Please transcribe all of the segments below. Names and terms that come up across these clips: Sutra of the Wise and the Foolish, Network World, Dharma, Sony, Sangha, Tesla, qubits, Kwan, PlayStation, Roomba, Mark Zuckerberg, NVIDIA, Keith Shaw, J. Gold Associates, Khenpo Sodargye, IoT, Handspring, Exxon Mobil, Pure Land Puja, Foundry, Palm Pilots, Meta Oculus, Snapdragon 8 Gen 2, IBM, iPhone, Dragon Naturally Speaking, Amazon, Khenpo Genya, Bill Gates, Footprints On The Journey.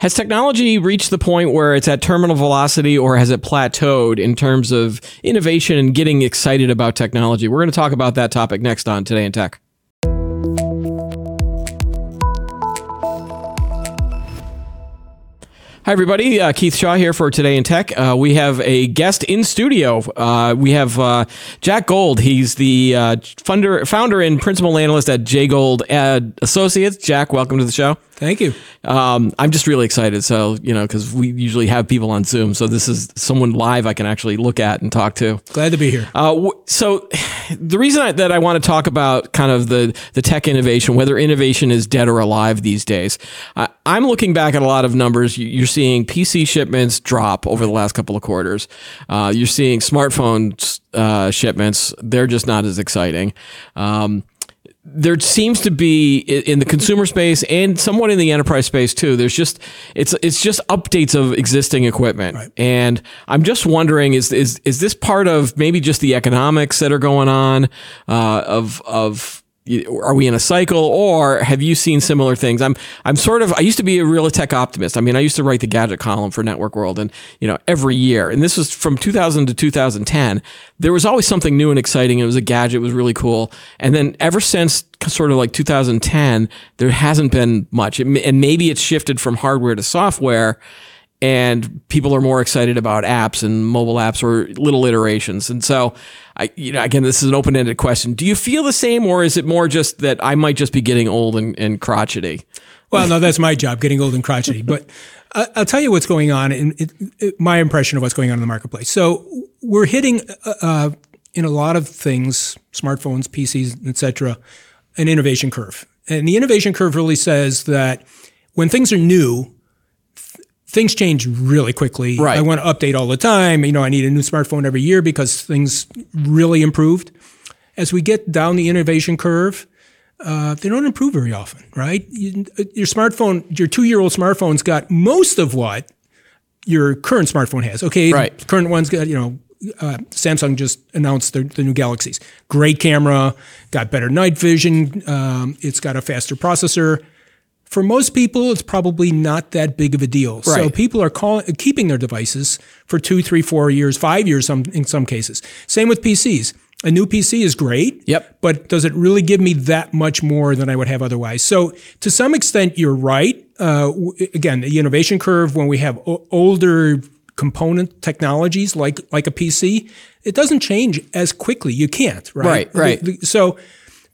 Has technology reached the point where it's at terminal velocity, or has it plateaued in terms of innovation and getting excited about technology? We're going to talk about that topic next on Today in Tech. Hi, everybody. Keith Shaw here for Today in Tech. We have a guest in studio. We have Jack Gold. He's the founder and principal analyst at J. Gold Associates. Jack, welcome to the show. Thank you. I'm just really excited. So, you know, because we usually have people on Zoom. So this is someone live I can actually look at and talk to. Glad to be here. So the reason that I want to talk about kind of the tech innovation, whether innovation is dead or alive these days, I'm looking back at a lot of numbers. You're seeing PC shipments drop over the last couple of quarters. You're seeing smartphone shipments. They're just not as exciting. There seems to be in the consumer space and somewhat in the enterprise space too. There's just it's just updates of existing equipment, right. And I'm just wondering is this part of maybe just the economics that are going on of are we in a cycle, or have you seen similar things? I'm sort of, I used to be a real tech optimist. I mean, I used to write the gadget column for Network World, and you know, every year, and this was from 2000 to 2010, there was always something new and exciting. It was a gadget, it was really cool. And then ever since sort of like 2010, there hasn't been much. And maybe it's shifted from hardware to software, and people are more excited about apps and mobile apps or little iterations. And so, again, this is an open-ended question. Do you feel the same, or is it more just that I might just be getting old and crotchety? Well, no, that's my job, getting old and crotchety. But I'll tell you what's going on and my impression of what's going on in the marketplace. So we're hitting, in a lot of things, smartphones, PCs, et cetera, an innovation curve. And the innovation curve really says that when things are new, things change really quickly. Right. I want to update all the time. You know, I need a new smartphone every year because things really improved. As we get down the innovation curve, they don't improve very often, right? Your smartphone, your 2-year-old smartphone's got most of what your current smartphone has. Okay, right. The current one's got, Samsung just announced the new Galaxies. Great camera, got better night vision. It's got a faster processor. For most people, it's probably not that big of a deal. Right. So people are keeping their devices for 2, 3, 4 years, 5 years in some cases. Same with PCs. A new PC is great, yep, but does it really give me that much more than I would have otherwise? So to some extent, you're right. Again, the innovation curve, when we have older component technologies like a PC, it doesn't change as quickly. You can't, right? Right, right. So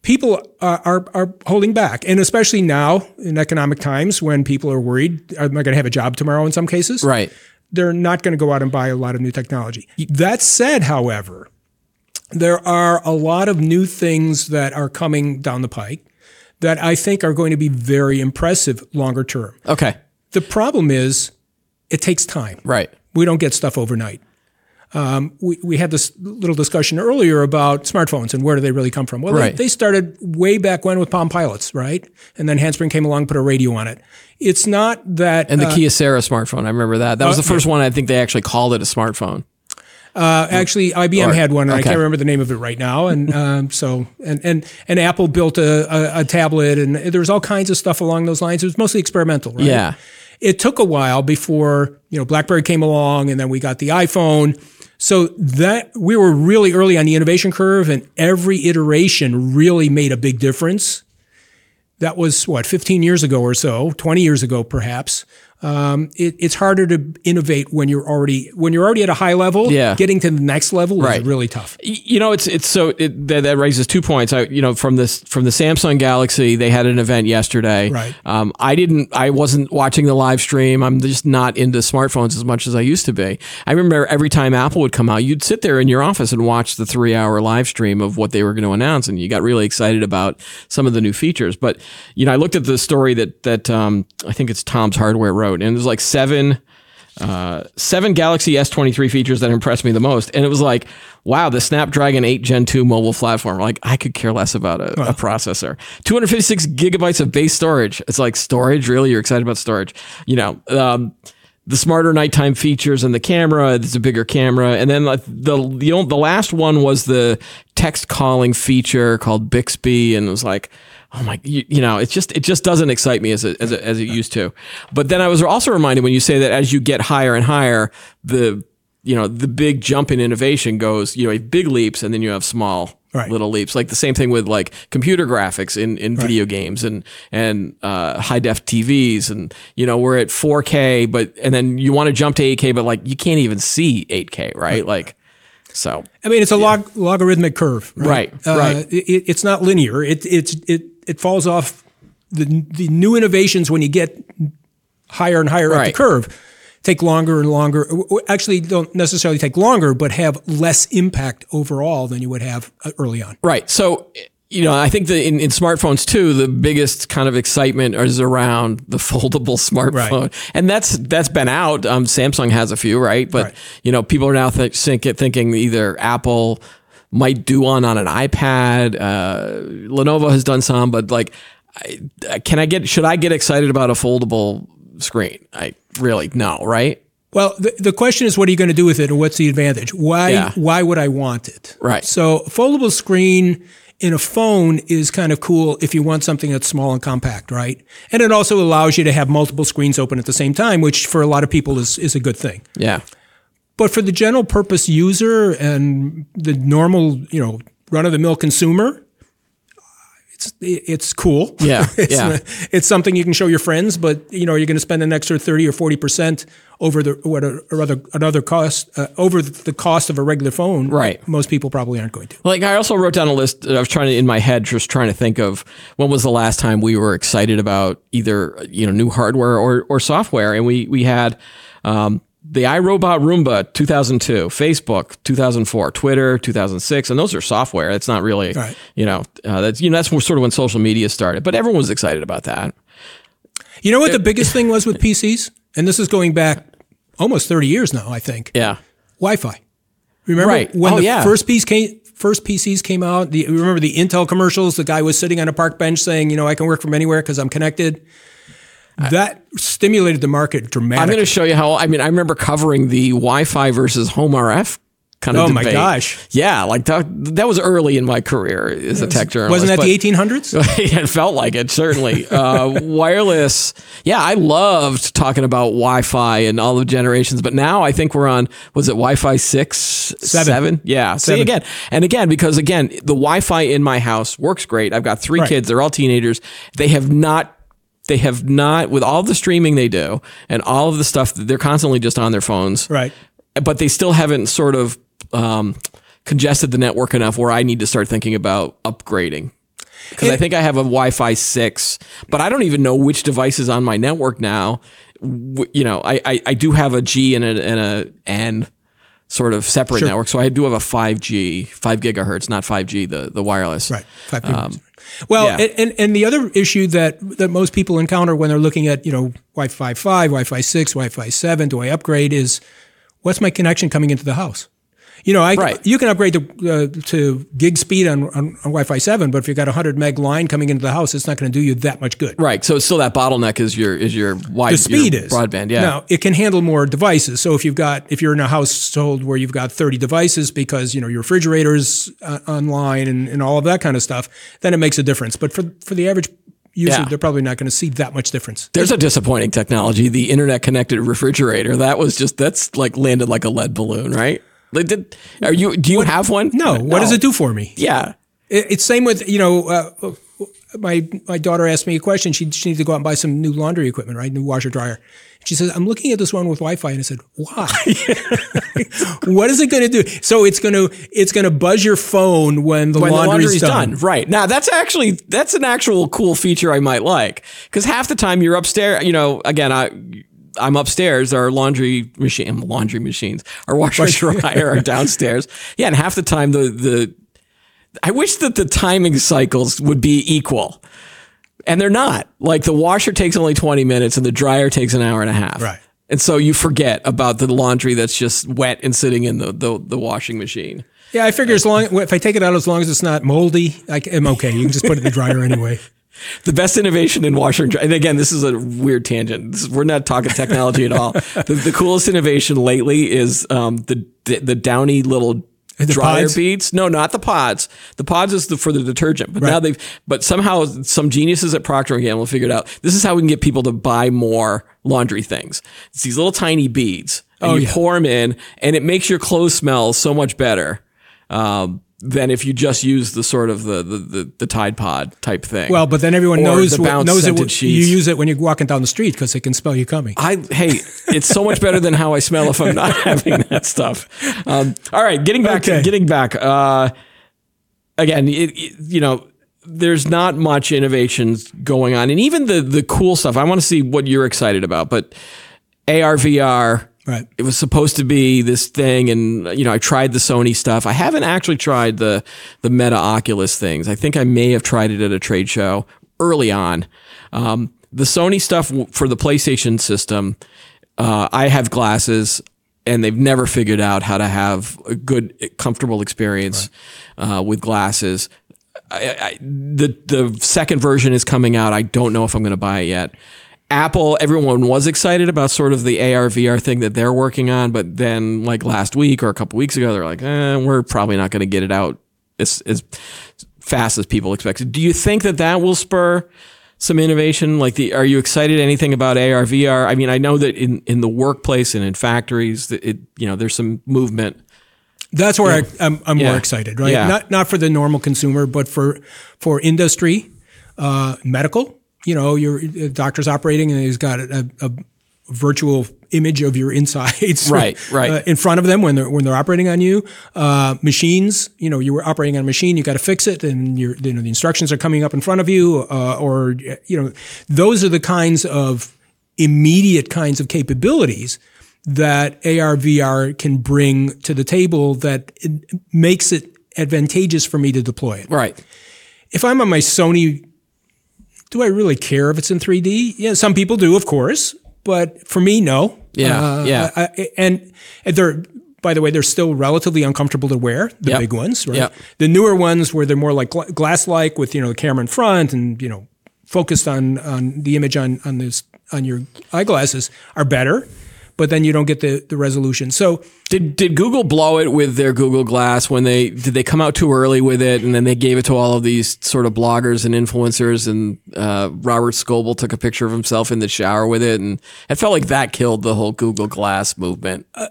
people are holding back, and especially now in economic times when people are worried, am I going to have a job tomorrow in some cases? Right. They're not going to go out and buy a lot of new technology. That said, however, there are a lot of new things that are coming down the pike that I think are going to be very impressive longer term. Okay. The problem is it takes time. Right. We don't get stuff overnight. We had this little discussion earlier about smartphones and where do they really come from? Well, right. they started way back when with Palm Pilots, right? And then Handspring came along, put a radio on it. It's not that... And the Kyocera smartphone, I remember that. That was the first one I think they actually called it a smartphone. Actually, IBM had one, and I can't remember the name of it right now. And so Apple built a tablet, and there was all kinds of stuff along those lines. It was mostly experimental, right? Yeah. It took a while before, BlackBerry came along, and then we got the iPhone. So that we were really early on the innovation curve, and every iteration really made a big difference. That was, 15 years ago or so, 20 years ago perhaps. It's harder to innovate when you're already at a high level. Yeah. Getting to the next level is really tough. That raises 2 points. From the Samsung Galaxy, they had an event yesterday. Right. I wasn't watching the live stream. I'm just not into smartphones as much as I used to be. I remember every time Apple would come out, you'd sit there in your office and watch the 3-hour live stream of what they were going to announce, and you got really excited about some of the new features. But I looked at the story that I think it's Tom's Hardware wrote. And there's like seven Galaxy S23 features that impressed me the most. And it was like, wow, the Snapdragon 8 Gen 2 mobile platform. Like, I could care less about a processor. 256 gigabytes of base storage. It's like, storage? Really? You're excited about storage? The smarter nighttime features and the camera, it's a bigger camera. And then the last one was the text calling feature called Bixby. And it was like, oh my, you know, it just doesn't excite me as it used to. But then I was also reminded when you say that as you get higher and higher, the big jump in innovation goes, you have big leaps and then you have small little leaps. Like the same thing with like computer graphics in video games and high def TVs, and we're at 4K, and then you want to jump to 8K, but you can't even see 8K, right? Like, so I mean, it's a logarithmic curve, right? It's not linear. It falls off the new innovations when you get higher and higher up the curve. Take longer and longer, actually don't necessarily take longer, but have less impact overall than you would have early on. Right. So, I think that in smartphones too, the biggest kind of excitement is around the foldable smartphone. Right. And that's been out. Samsung has a few, right? But, people are now thinking either Apple might do one on an iPad. Lenovo has done some, but should I get excited about a foldable screen? I really no, right? Well, the question is, what are you going to do with it, and what's the advantage? Why would I want it? Right. So foldable screen in a phone is kind of cool if you want something that's small and compact, right? And it also allows you to have multiple screens open at the same time, which for a lot of people is a good thing. Yeah. But for the general purpose user and the normal, run-of-the-mill consumer, it's cool. Yeah. It's something you can show your friends, but you're going to spend an extra 30 or 40% over the cost of a regular phone. Right. Most people probably aren't going to. I also wrote down a list that I was in my head, just trying to think of when was the last time we were excited about either, new hardware or software. And we had, the iRobot Roomba 2002, Facebook 2004, Twitter 2006, and those are software. It's not really, that's sort of when social media started. But everyone was excited about that. You know what the biggest thing was with PCs, and this is going back almost 30 years now, I think. Yeah, Wi-Fi. Remember when first PCs came out? Remember the Intel commercials? The guy was sitting on a park bench saying, "I can work from anywhere because I'm connected." That stimulated the market dramatically. I'm going to show you how. I mean, I remember covering the Wi-Fi versus home RF kind of debate. Oh my gosh! Yeah, that was early in my career as a tech journalist. Wasn't that the 1800s? It felt like it, certainly. Wireless. Yeah, I loved talking about Wi-Fi and all the generations. But now I think we're on. Was it Wi-Fi 6, 7? Yeah. Seven. See again because the Wi-Fi in my house works great. I've got three kids. They're all teenagers. They have not, with all the streaming they do and all of the stuff, they're constantly just on their phones. Right. But they still haven't sort of congested the network enough where I need to start thinking about upgrading. Because I think I have a Wi-Fi 6, but I don't even know which device is on my network now. I do have a G and a N sort of separate network. So I do have a 5G, 5 gigahertz, not 5G, the wireless. Right, 5 gigahertz. Well, and the other issue that most people encounter when they're looking at, Wi-Fi 5, Wi-Fi 6, Wi-Fi 7, do I upgrade, is what's my connection coming into the house? You can upgrade to gig speed on Wi-Fi 7, but if you've got a 100 meg line coming into the house, it's not going to do you that much good. Right. So it's still that bottleneck is your broadband. Yeah. Now it can handle more devices. So if you're in a household where you've got 30 devices because your refrigerator's online and all of that kind of stuff, then it makes a difference. But for the average user, they're probably not going to see that much difference. There's a disappointing technology, the internet connected refrigerator. That's landed like a lead balloon, right? Do you have one? No. What does it do for me? Yeah. It's same with, my daughter asked me a question. She needed to go out and buy some new laundry equipment, right? New washer, dryer. She says, I'm looking at this one with Wi-Fi. And I said, why? What is it going to do? So it's going to buzz your phone when the laundry's done. Right. Now that's an actual cool feature I might like. Cause half the time you're upstairs, again, I'm upstairs. Our laundry machines, our washer and dryer are downstairs. Yeah, and half the time I wish that the timing cycles would be equal, and they're not. Like the washer takes only 20 minutes, and the dryer takes an hour and a half. Right, and so you forget about the laundry that's just wet and sitting in the washing machine. Yeah, I figure if I take it out, as long as it's not moldy, I'm okay. You can just put it in the dryer anyway. The best innovation in washer and dryer, and again, this is a weird tangent. We're not talking technology at all. The coolest innovation lately is the downy little Dryer pods? Beads? No, not the pods. The pods is for the detergent. But right. Now but somehow some geniuses at Procter & Gamble figured out this is how we can get people to buy more laundry things. It's these little tiny beads. And pour them in, and it makes your clothes smell so much better than if you just use the sort of the Tide Pod type thing. Well, but then everyone knows it. You use it when you're walking down the street because it can smell you coming. Hey, it's so much better than how I smell if I'm not having that stuff. All right, getting back. Again, there's not much innovations going on, and even the cool stuff. I want to see what you're excited about, but AR, VR. Right. It was supposed to be this thing, and I tried the Sony stuff. I haven't actually tried the Meta Oculus things. I think I may have tried it at a trade show early on. The Sony stuff for the PlayStation system, I have glasses, and they've never figured out how to have a good, comfortable experience with glasses. The second version is coming out. I don't know if I'm going to buy it yet. Apple, everyone was excited about sort of the AR, VR thing that they're working on. But then like last week or a couple weeks ago, they're like, we're probably not going to get it out as fast as people expected. Do you think that will spur some innovation? Like are you excited anything about AR, VR? I mean, I know that in the workplace and in factories, there's some movement. That's where I'm more excited, right? Yeah. Not for the normal consumer, but for industry, medical. Your doctor's operating and he's got a virtual image of your insides, right, in front of them when they're operating on you. Machines, you were operating on a machine, you got to fix it, and the instructions are coming up in front of you. Those are the kinds of immediate kinds of capabilities that AR, VR can bring to the table that it makes it advantageous for me to deploy it. Right. If I'm on my Sony. Do I really care if it's in 3D? Yeah, some people do, of course, but for me, no. Yeah. And they're, by the way, they're still relatively uncomfortable to wear, the big ones, right? Yep. The newer ones where they're more like glass-like with the camera in front and focused on the image on your eyeglasses are better. But then you don't get the resolution. So did Google blow it with their Google Glass when did they come out too early with it, and then they gave it to all of these sort of bloggers and influencers, and Robert Scoble took a picture of himself in the shower with it, and it felt like that killed the whole Google Glass movement. Or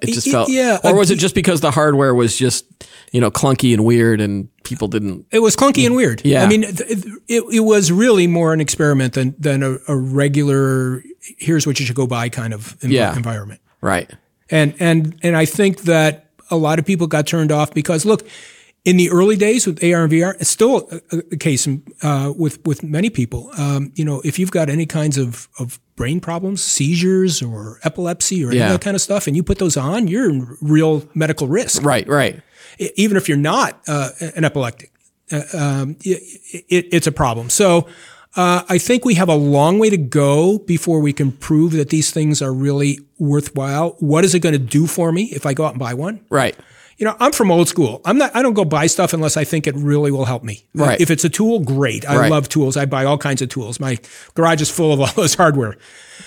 was it just because the hardware was just clunky and weird and people didn't? It was clunky and weird. Yeah, I mean it was really more an experiment than a regular. Here's what you should go buy kind of environment. Right. And I think that a lot of people got turned off because, look, in the early days with AR and VR, it's still a case with many people. If you've got any kinds of brain problems, seizures or epilepsy or any that kind of stuff, and you put those on, you're in real medical risk. Right. Even if you're not an epileptic, it's a problem. So I think we have a long way to go before we can prove that these things are really worthwhile. What is it going to do for me if I go out and buy one? Right. I'm from old school. I don't go buy stuff unless I think it really will help me. Right. If it's a tool, great. I love tools. I buy all kinds of tools. My garage is full of all this hardware.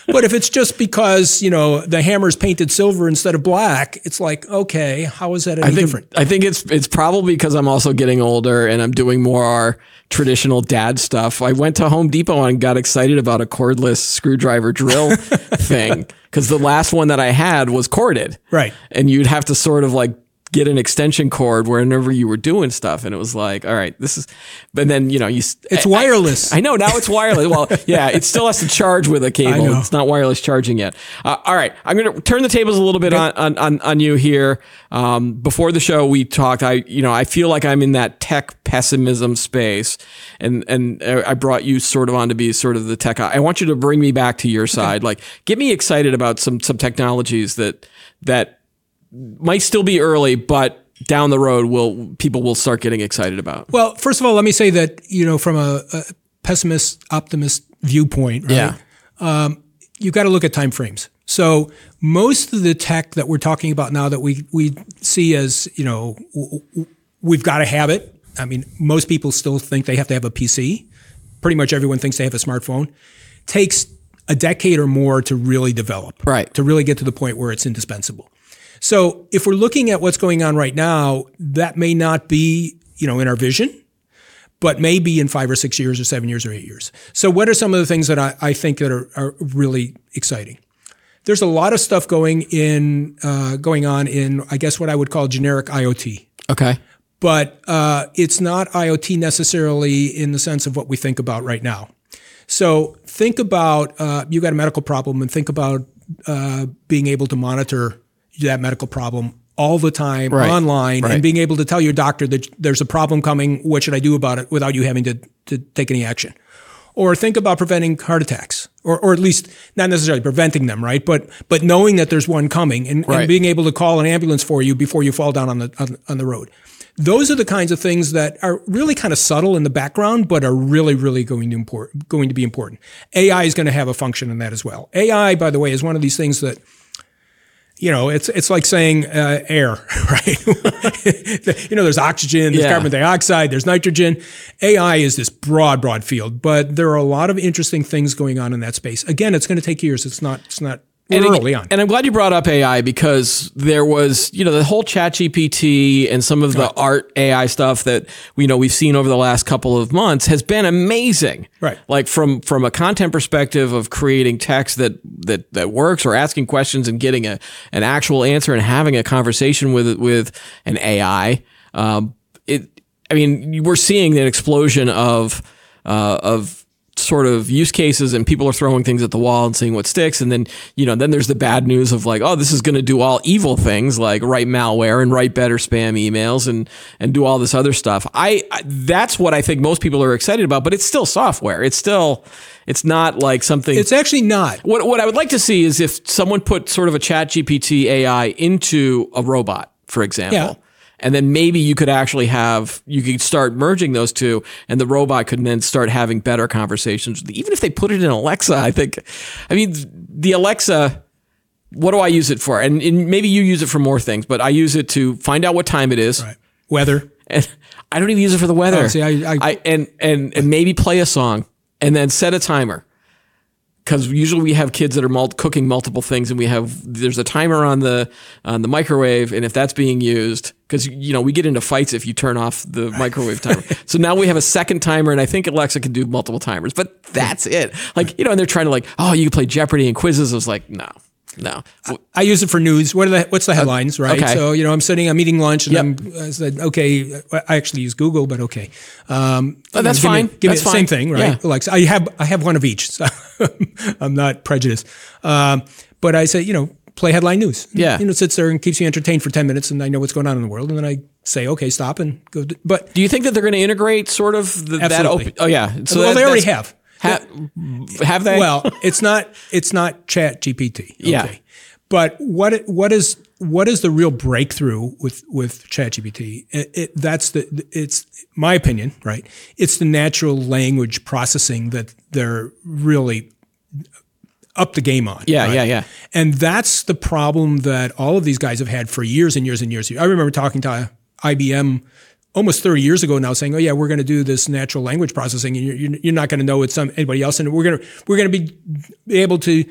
But if it's just because, the hammer's painted silver instead of black, it's like, okay, how is that different? I think it's probably because I'm also getting older and I'm doing more traditional dad stuff. I went to Home Depot and got excited about a cordless screwdriver drill thing because the last one that I had was corded. Right. And you'd have to sort of like get an extension cord whenever you were doing stuff, and it was like, all right, this is. But then it's wireless. I know now it's wireless. Well, yeah, it still has to charge with a cable. It's not wireless charging yet. All right, I'm going to turn the tables a little bit on you here. Before the show, we talked. I feel like I'm in that tech pessimism space, and I brought you sort of on to be sort of the tech. I want you to bring me back to your side. Like, get me excited about some technologies that might still be early, but down the road people will start getting excited about. Well, first of all, let me say that, from a pessimist, optimist viewpoint, right? Yeah. You've got to look at timeframes. So most of the tech that we're talking about now that we see as, we've got to have it. I mean, most people still think they have to have a PC. Pretty much everyone thinks they have a smartphone. Takes a decade or more to really develop, right? To really get to the point where it's indispensable. So if we're looking at what's going on right now, that may not be, you know, in our vision, but maybe in 5 or 6 years or 7 years or 8 years. So what are some of the things that I think that are really exciting? There's a lot of stuff going on in, I guess, what I would call generic IoT. Okay. But it's not IoT necessarily in the sense of what we think about right now. So think about, you got a medical problem, and think about being able to monitor that medical problem all the time, right, online, right, and being able to tell your doctor that there's a problem coming, what should I do about it, without you having to take any action. Or think about preventing heart attacks, or at least not necessarily preventing them, right? But knowing that there's one coming, and, right, and being able to call an ambulance for you before you fall down on the road. Those are the kinds of things that are really kind of subtle in the background, but are really, really going to be important. AI is going to have a function in that as well. AI, by the way, is one of these things that, you know, it's like saying air, right? You know, there's oxygen, there's carbon dioxide, there's nitrogen. AI is this broad field, but there are a lot of interesting things going on in that space. Again, it's going to take years. It's not early on. And I'm glad you brought up AI, because there was, you know, the whole ChatGPT and some of the art AI stuff that, you know, we've seen over the last couple of months has been amazing. Right. Like from a content perspective of creating text that works, or asking questions and getting an actual answer and having a conversation with an AI. We're seeing an explosion of sort of use cases, and people are throwing things at the wall and seeing what sticks. And then, you know, then there's the bad news of like, oh, this is going to do all evil things, like write malware and write better spam emails and do all this other stuff. That's what I think most people are excited about, but it's still software. It's not like something. It's actually not. What I would like to see is if someone put sort of a ChatGPT AI into a robot, for example. Yeah. And then maybe you could start merging those two, and the robot could then start having better conversations. Even if they put it in Alexa, the Alexa, what do I use it for? And maybe you use it for more things, but I use it to find out what time it is. Right. Weather. And I don't even use it for the weather. Oh, see, I maybe play a song and then set a timer. Because usually we have kids that are cooking multiple things, and there's a timer on the microwave, and if that's being used, because, you know, we get into fights if you turn off the microwave timer. So now we have a second timer, and I think Alexa can do multiple timers, but that's it. Like, you know, and they're trying to like, oh, you can play Jeopardy and quizzes. I was like, no. I use it for news. What's the headlines, right? Okay. So, you know, I'm eating lunch, and I said, okay, I actually use Google, but okay. That's fine. Give me the same thing, right? Yeah. Alexa, I have one of each. So I'm not prejudiced. But I say, you know, play headline news. Yeah. You know, it sits there and keeps you entertained for 10 minutes, and I know what's going on in the world. And then I say, okay, stop and go. But do you think that they're going to integrate sort of that open? Oh, yeah. So they already have. Have they? Well, it's not ChatGPT. Okay. Yeah. But what is the real breakthrough with ChatGPT? It's my opinion, right? It's the natural language processing that they're really up the game on. Yeah, right? Yeah. And that's the problem that all of these guys have had for years and years and years. I remember talking to IBM almost 30 years ago now, saying, "Oh yeah, we're going to do this natural language processing, and you're not going to know it's anybody else, and we're going to be able to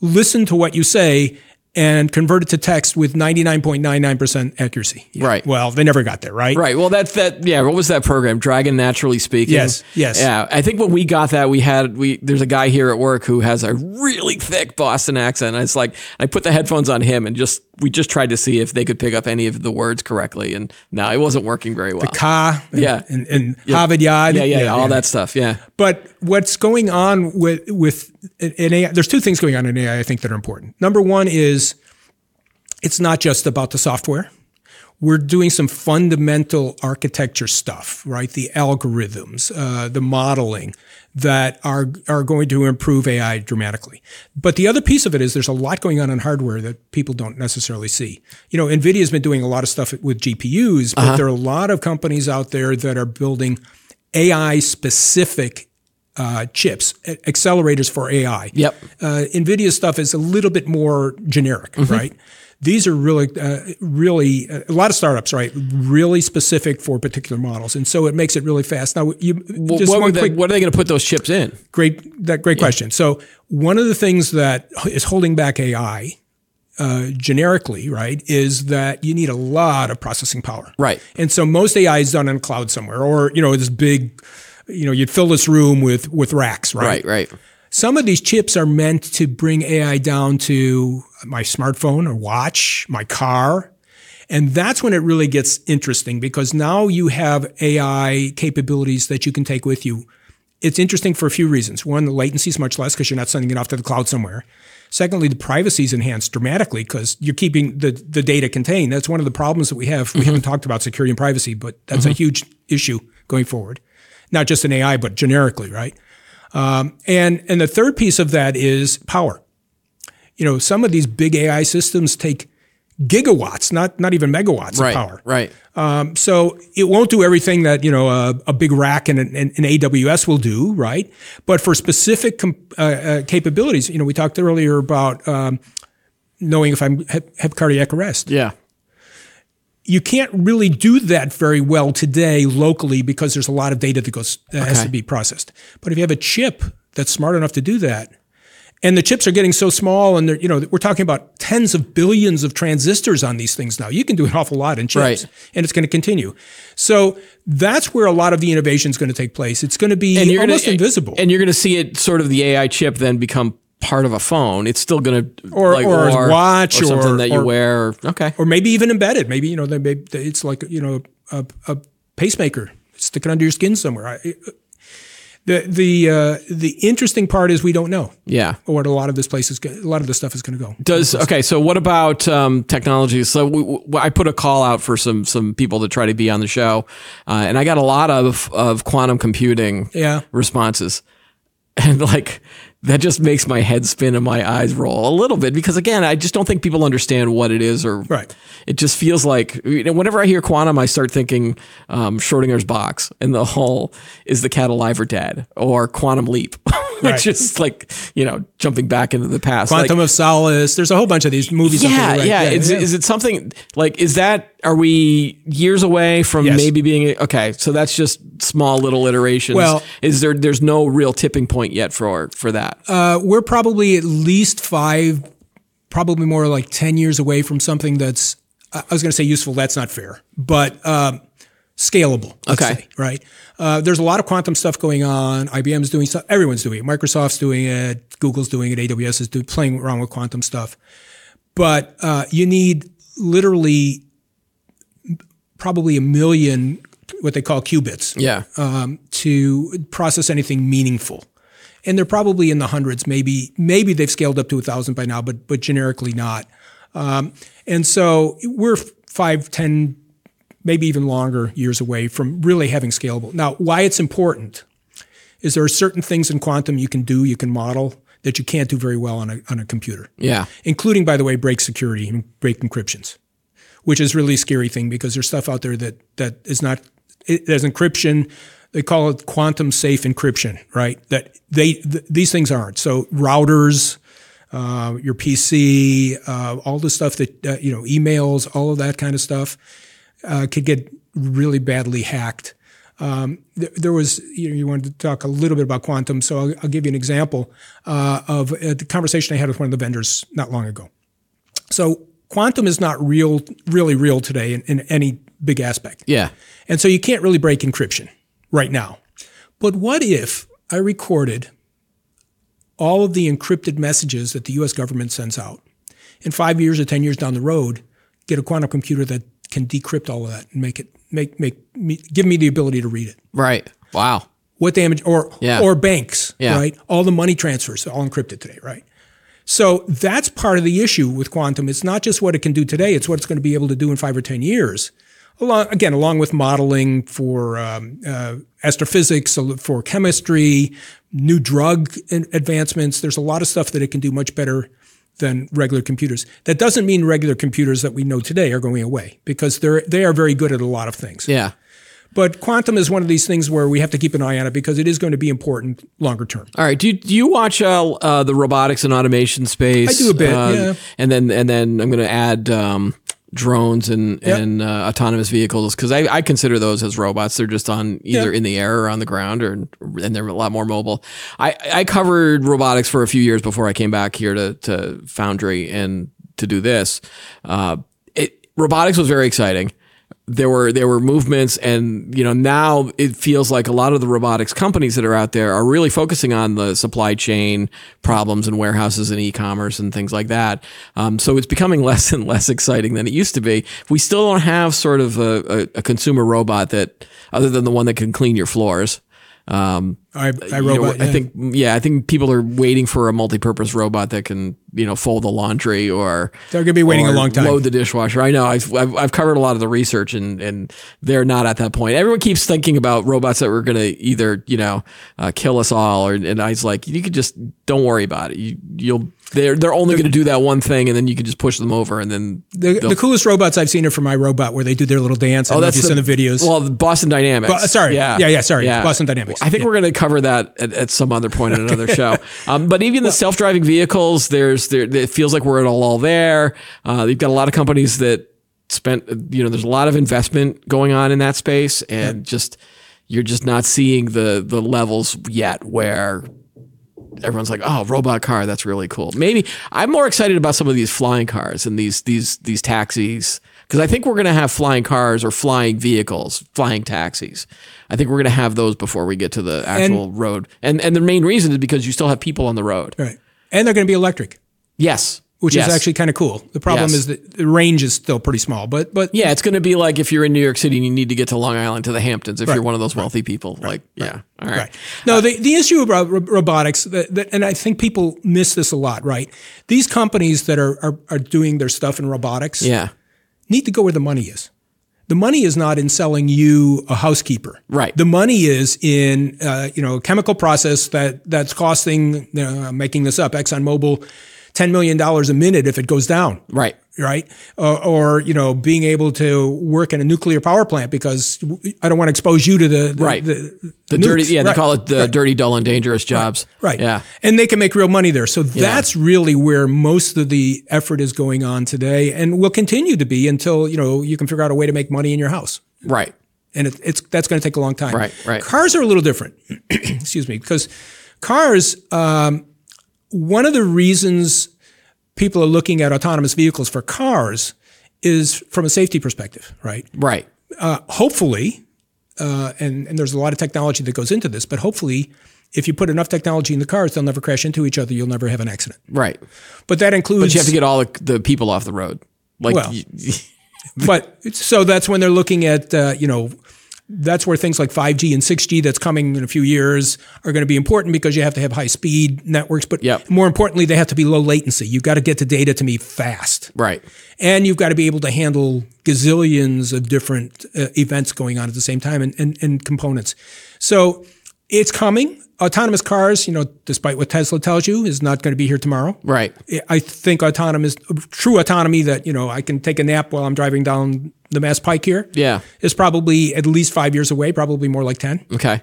listen to what you say and convert it to text with 99.99% accuracy." Yeah. Right. Well, they never got there, right? Right. Well, that's that. Yeah. What was that program? Dragon Naturally Speaking. Yes. Yeah. I think when we got that, there's a guy here at work who has a really thick Boston accent. And it's like, I put the headphones on him and we just tried to see if they could pick up any of the words correctly. And no, it wasn't working very well. The ka. Yeah. And Harvard Yard. Yeah. All that stuff. Yeah. But what's going on with an AI, there's two things going on in AI I think that are important. Number one is it's not just about the software. We're doing some fundamental architecture stuff, right? The algorithms, the modeling that are going to improve AI dramatically. But the other piece of it is there's a lot going on in hardware that people don't necessarily see. You know, NVIDIA's been doing a lot of stuff with GPUs, but there are a lot of companies out there that are building AI-specific chips, accelerators for AI. Yep. NVIDIA stuff is a little bit more generic, right? These are really a lot of startups, right? Really specific for particular models, and so it makes it really fast. Now, what are they going to put those chips in? Great question. So one of the things that is holding back AI generically, right, is that you need a lot of processing power. Right. And so most AI is done on cloud somewhere, or, you know, this big, you know, you'd fill this room with racks, right? Right, right. Some of these chips are meant to bring AI down to my smartphone or watch, my car. And that's when it really gets interesting, because now you have AI capabilities that you can take with you. It's interesting for a few reasons. One, the latency is much less because you're not sending it off to the cloud somewhere. Secondly, the privacy is enhanced dramatically because you're keeping the data contained. That's one of the problems that we have. Mm-hmm. We haven't talked about security and privacy, but that's mm-hmm. a huge issue going forward. Not just in AI, but generically, right? And the third piece of that is power. You know, some of these big AI systems take gigawatts, not even megawatts of power. Right, right. So it won't do everything that, you know, a big rack and an AWS will do, right? But for specific capabilities, you know, we talked earlier about knowing if I have cardiac arrest. Yeah. You can't really do that very well today locally because there's a lot of data that goes has to be processed. But if you have a chip that's smart enough to do that, and the chips are getting so small, and you know, we're talking about tens of billions of transistors on these things now. You can do an awful lot in chips, right, and it's going to continue. So that's where a lot of the innovation is going to take place. It's going to be almost invisible, and you're going to see it sort of the AI chip then become part of a phone. It's still going to or watch or something that you wear. Or maybe even embedded. Maybe you know, it's like you know a pacemaker sticking under your skin somewhere. The interesting part is we don't know. Yeah, what a lot of this stuff is going to go. So what about technology? So I put a call out for some people to try to be on the show, and I got a lot of quantum computing responses, and like that just makes my head spin and my eyes roll a little bit because again I just don't think people understand what it is or it just feels like whenever I hear quantum I start thinking Schrodinger's box and the whole is the cat alive or dead or quantum leap. Which is like, you know, jumping back into the past. Quantum of Solace. There's a whole bunch of these movies. Is it something like, are we years away from maybe being, so that's just small little iterations. Well, there's no real tipping point yet for that. We're probably at least probably more like 10 years away from something that's, I was going to say useful. That's not fair, but, scalable, let's say, right? There's a lot of quantum stuff going on. IBM's doing stuff. Everyone's doing it. Microsoft's doing it. Google's doing it. AWS is playing around with quantum stuff. But you need literally probably 1 million what they call qubits to process anything meaningful. And they're probably in the hundreds. Maybe they've scaled up to 1,000 by now, but generically not. And so we're 5, 10 maybe even longer years away from really having scalable. Now, why it's important is there are certain things in quantum you can model that you can't do very well on a computer. Yeah. Including, by the way, break security and break encryptions, which is really a scary thing because there's stuff out there that is not, there's encryption, they call it quantum safe encryption, right? That these things aren't. So routers, your PC, all the stuff that, you know, emails, all of that kind of stuff. Could get really badly hacked. There was, you know, you wanted to talk a little bit about quantum, so I'll give you an example of the conversation I had with one of the vendors not long ago. So quantum is not really real today in any big aspect. Yeah. And so you can't really break encryption right now. But what if I recorded all of the encrypted messages that the U.S. government sends out? In 5 years or 10 years down the road, get a quantum computer that can decrypt all of that and make it give me the ability to read it. Right. Wow. What damage or banks, right? All the money transfers are all encrypted today, right? So that's part of the issue with quantum. It's not just what it can do today, it's what it's going to be able to do in 5 or 10 years. Along with modeling for astrophysics, for chemistry, new drug advancements. There's a lot of stuff that it can do much better than regular computers. That doesn't mean regular computers that we know today are going away because they are very good at a lot of things. Yeah. But quantum is one of these things where we have to keep an eye on it because it is going to be important longer term. All right. Do you watch the robotics and automation space? I do a bit, yeah. And then I'm going to add drones and autonomous vehicles because I consider those as robots. They're just on either in the air or on the ground, and they're a lot more mobile. I covered robotics for a few years before I came back here to Foundry, and to do this. Robotics was very exciting. There were movements, and now it feels like a lot of the robotics companies that are out there are really focusing on the supply chain problems and warehouses and e-commerce and things like that. So it's becoming less and less exciting than it used to be. We still don't have sort of a consumer robot that, other than the one that can clean your floors. iRobot, yeah. I think people are waiting for a multi-purpose robot that can, fold the laundry, or they're going to be waiting a long time. Load the dishwasher. I know. I've covered a lot of the research, and they're not at that point. Everyone keeps thinking about robots that were going to either, kill us all, and I was like, you could just don't worry about it. They're only going to do that one thing, and then you can just push them over, and then the coolest robots I've seen are from iRobot, where they do their little dance. And that's in the videos. Well, Boston Dynamics. Boston Dynamics. I think we're going to cover that at some other point in another show. But even the self-driving vehicles, it feels like we're at all there. You've got a lot of companies that spent. There's a lot of investment going on in that space, and you're just not seeing the levels yet where everyone's like, oh, robot car, that's really cool. Maybe I'm more excited about some of these flying cars and these taxis, because I think we're going to have flying cars or flying vehicles, flying taxis. I think we're going to have those before we get to the actual road. And the main reason is because you still have people on the road. Right. And they're going to be electric. Yes. Which is actually kind of cool. The problem is that the range is still pretty small, but yeah, it's going to be like if you're in New York City and you need to get to Long Island, to the Hamptons, if you're one of those wealthy people. All right. No, the issue about robotics, and I think people miss this a lot, right? These companies that are doing their stuff in robotics need to go where the money is. The money is not in selling you a housekeeper. Right. The money is in a chemical process that's costing, I'm making this up, Exxon Mobil, $10 million a minute if it goes down. Right. Right. Or being able to work in a nuclear power plant, because I don't want to expose you to the dirty, nukes. They call it the dirty, dull, and dangerous jobs. Right. Yeah. And they can make real money there. So that's really where most of the effort is going on today, and will continue to be until, you can figure out a way to make money in your house. Right. And that's going to take a long time. Right. Right. Cars are a little different. Excuse me. Because cars, one of the reasons people are looking at autonomous vehicles for cars is from a safety perspective, right? Right. Hopefully, and there's a lot of technology that goes into this, but hopefully if you put enough technology in the cars, they'll never crash into each other. You'll never have an accident. Right. But that includes... But you have to get all the people off the road. So that's when they're looking at, that's where things like 5G and 6G that's coming in a few years are going to be important, because you have to have high-speed networks. But more importantly, they have to be low latency. You've got to get the data to me fast. Right. And you've got to be able to handle gazillions of different events going on at the same time and components. So it's coming. Autonomous cars, despite what Tesla tells you, is not going to be here tomorrow. Right. I think true autonomy that, I can take a nap while I'm driving down the Mass Pike here. Yeah. Is probably at least 5 years away, probably more like 10. Okay.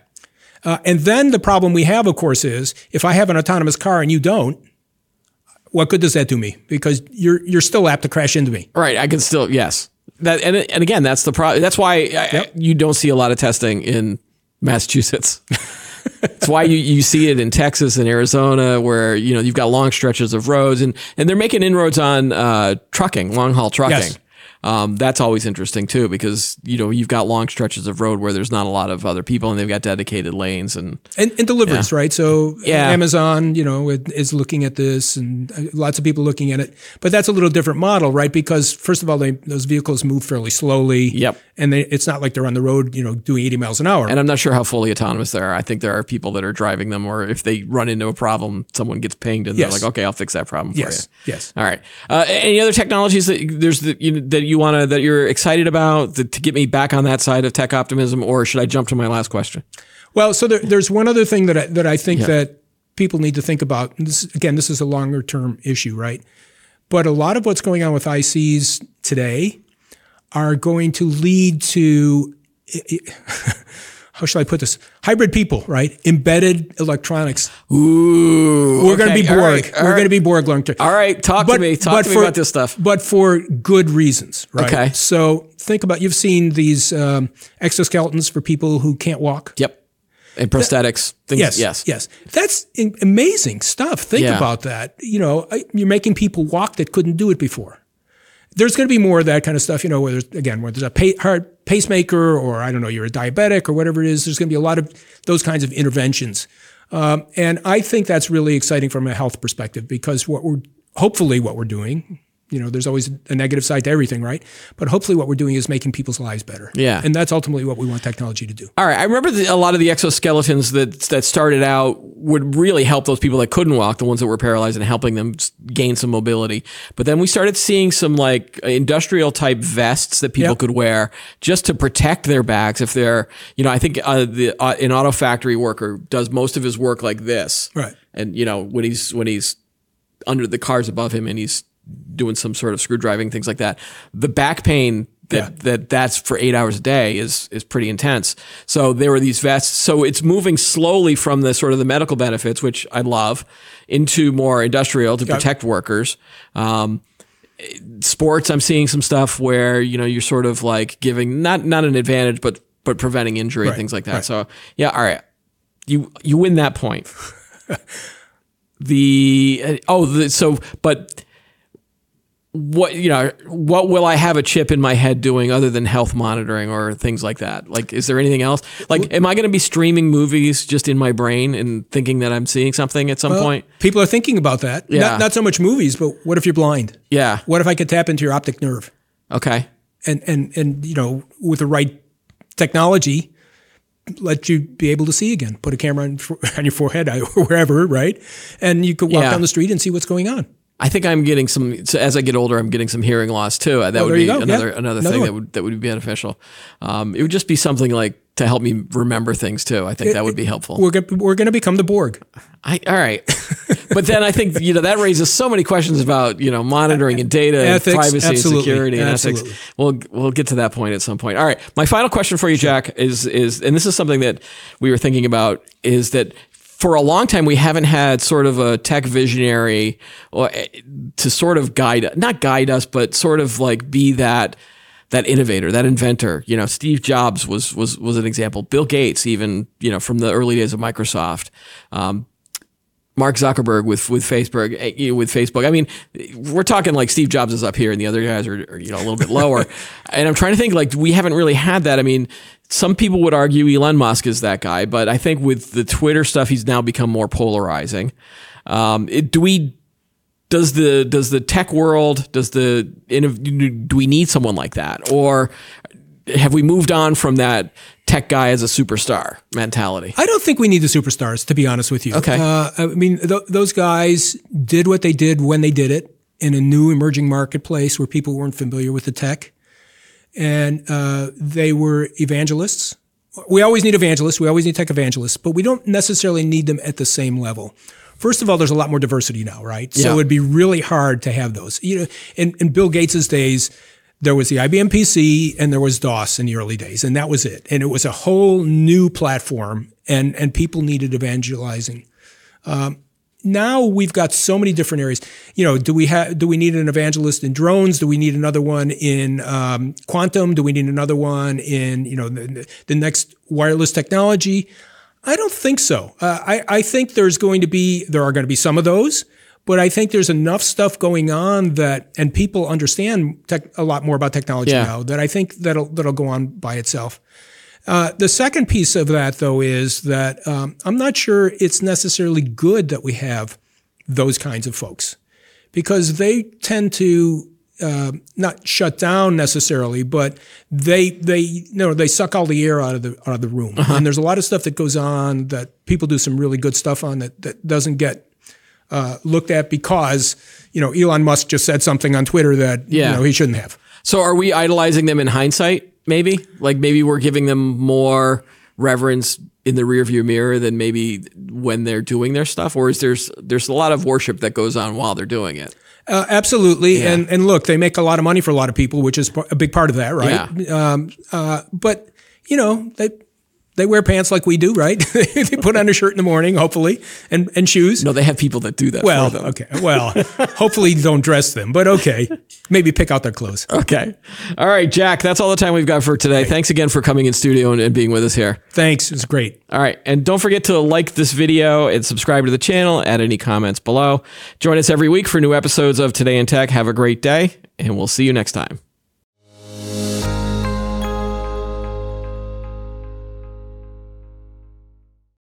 And then the problem we have, of course, is if I have an autonomous car and you don't, what good does that do me? Because you're still apt to crash into me. Right. I can still, yes. That and again, that's the problem. That's why you don't see a lot of testing in Massachusetts. It's why you see it in Texas and Arizona, where you've got long stretches of roads, and they're making inroads on trucking, long haul trucking. Yes. That's always interesting too, because you've got long stretches of road where there's not a lot of other people, and they've got dedicated lanes and deliveries, right? So Amazon, is looking at this, and lots of people looking at it. But that's a little different model, right? Because first of all, those vehicles move fairly slowly. Yep. And it's not like they're on the road, doing 80 miles an hour. And I'm not sure how fully autonomous they are. I think there are people that are driving them, or if they run into a problem, someone gets pinged, and they're like, "Okay, I'll fix that problem for you." Yes. All right. Any other technologies that that you're excited about to get me back on that side of tech optimism, or should I jump to my last question? Well, so there's one other thing that I think that people need to think about. And this is a longer term issue, right? But a lot of what's going on with ICs today are going to lead to, how should I put this? Hybrid people, right? Embedded electronics. Ooh. We're going to be Borg. We're going to be Borg long term. All right. Talk to me about this stuff. But for good reasons, right? Okay. So think about, you've seen these exoskeletons for people who can't walk. Yep. And prosthetics. Yes. That's amazing stuff. Think about that. You know, you're making people walk that couldn't do it before. There's going to be more of that kind of stuff, you know, where there's a heart pacemaker, or I don't know, you're a diabetic or whatever it is. There's going to be a lot of those kinds of interventions. And I think that's really exciting from a health perspective, because hopefully what we're doing, you know, there's always a negative side to everything, right? But hopefully what we're doing is making people's lives better. Yeah. And that's ultimately what we want technology to do. All right. I remember a lot of the exoskeletons that started out would really help those people that couldn't walk, the ones that were paralyzed, and helping them gain some mobility. But then we started seeing some like industrial type vests that people could wear just to protect their backs if they're, you know, I think an auto factory worker does most of his work like this. Right. And, you know, when he's under the cars above him and he's doing some sort of screw driving, things like that. The back pain that's for 8 hours a day is pretty intense. So there were these vests. So it's moving slowly from the sort of the medical benefits, which I love, into more industrial to protect workers. Sports, I'm seeing some stuff where, you know, you're sort of like giving not an advantage, but preventing injury, things like that. Right. So yeah, all right. You win that point. What, you know, what will I have a chip in my head doing other than health monitoring or things like that? Like, is there anything else? Like, am I going to be streaming movies just in my brain and thinking that I'm seeing something at some point? People are thinking about that. Yeah. Not so much movies, but what if you're blind? Yeah. What if I could tap into your optic nerve? Okay. And you know, with the right technology, let you be able to see again. Put a camera on your forehead or wherever, right? And you could walk down the street and see what's going on. I think I'm getting some, as I get older, I'm getting some hearing loss too. That would be another thing that would be beneficial. It would just be something like to help me remember things too. I think that would be helpful. We're going to become the Borg. All right. But then I think, you know, that raises so many questions about, you know, monitoring and data ethics, and privacy and security and ethics. We'll get to that point at some point. All right. My final question for you, Jack, is, and this is something that we were thinking about, is that for a long time, we haven't had sort of a tech visionary to sort of not guide us, but sort of like be that innovator, that inventor. You know, Steve Jobs was an example. Bill Gates, even, you know, from the early days of Microsoft. Mark Zuckerberg with Facebook. I mean, we're talking like Steve Jobs is up here and the other guys are you know, a little bit lower. And I'm trying to think, like, we haven't really had that. I mean, some people would argue Elon Musk is that guy, but I think with the Twitter stuff, he's now become more polarizing. Does the tech world, do we need someone like that? Or have we moved on from that tech guy as a superstar mentality? I don't think we need the superstars, to be honest with you. Okay. I mean, those guys did what they did when they did it in a new emerging marketplace where people weren't familiar with the tech. And they were evangelists. We always need evangelists. We always need tech evangelists, but we don't necessarily need them at the same level. First of all, there's a lot more diversity now, right? Yeah. So it'd be really hard to have those. You know, in Bill Gates' days, there was the IBM PC and there was DOS in the early days, and that was it. And it was a whole new platform, and people needed evangelizing. Now we've got so many different areas. You know, do we need an evangelist in drones? Do we need another one in quantum? Do we need another one in, you know, the next wireless technology? I don't think so. I think there are going to be some of those. But I think there's enough stuff going on and people understand a lot more about technology now that I think that'll go on by itself. The second piece of that, though, is that I'm not sure it's necessarily good that we have those kinds of folks, because they tend to not shut down necessarily, but they suck all the air out of the room. Uh-huh. And there's a lot of stuff that goes on that people do some really good stuff on that doesn't get looked at because, you know, Elon Musk just said something on Twitter that, you know, he shouldn't have. So are we idolizing them in hindsight, maybe? Like, maybe we're giving them more reverence in the rearview mirror than maybe when they're doing their stuff? Or is there's a lot of worship that goes on while they're doing it? Absolutely. Yeah. And look, they make a lot of money for a lot of people, which is a big part of that, right? Yeah. But, you know, They wear pants like we do, right? They put on a shirt in the morning, hopefully, and shoes. No, they have people that do that for them. Okay. Well, hopefully don't dress them, but okay. Maybe pick out their clothes. Okay. All right, Jack, that's all the time we've got for today. Right. Thanks again for coming in studio and being with us here. Thanks. It's great. All right. And don't forget to like this video and subscribe to the channel. Add any comments below. Join us every week for new episodes of Today in Tech. Have a great day, and we'll see you next time.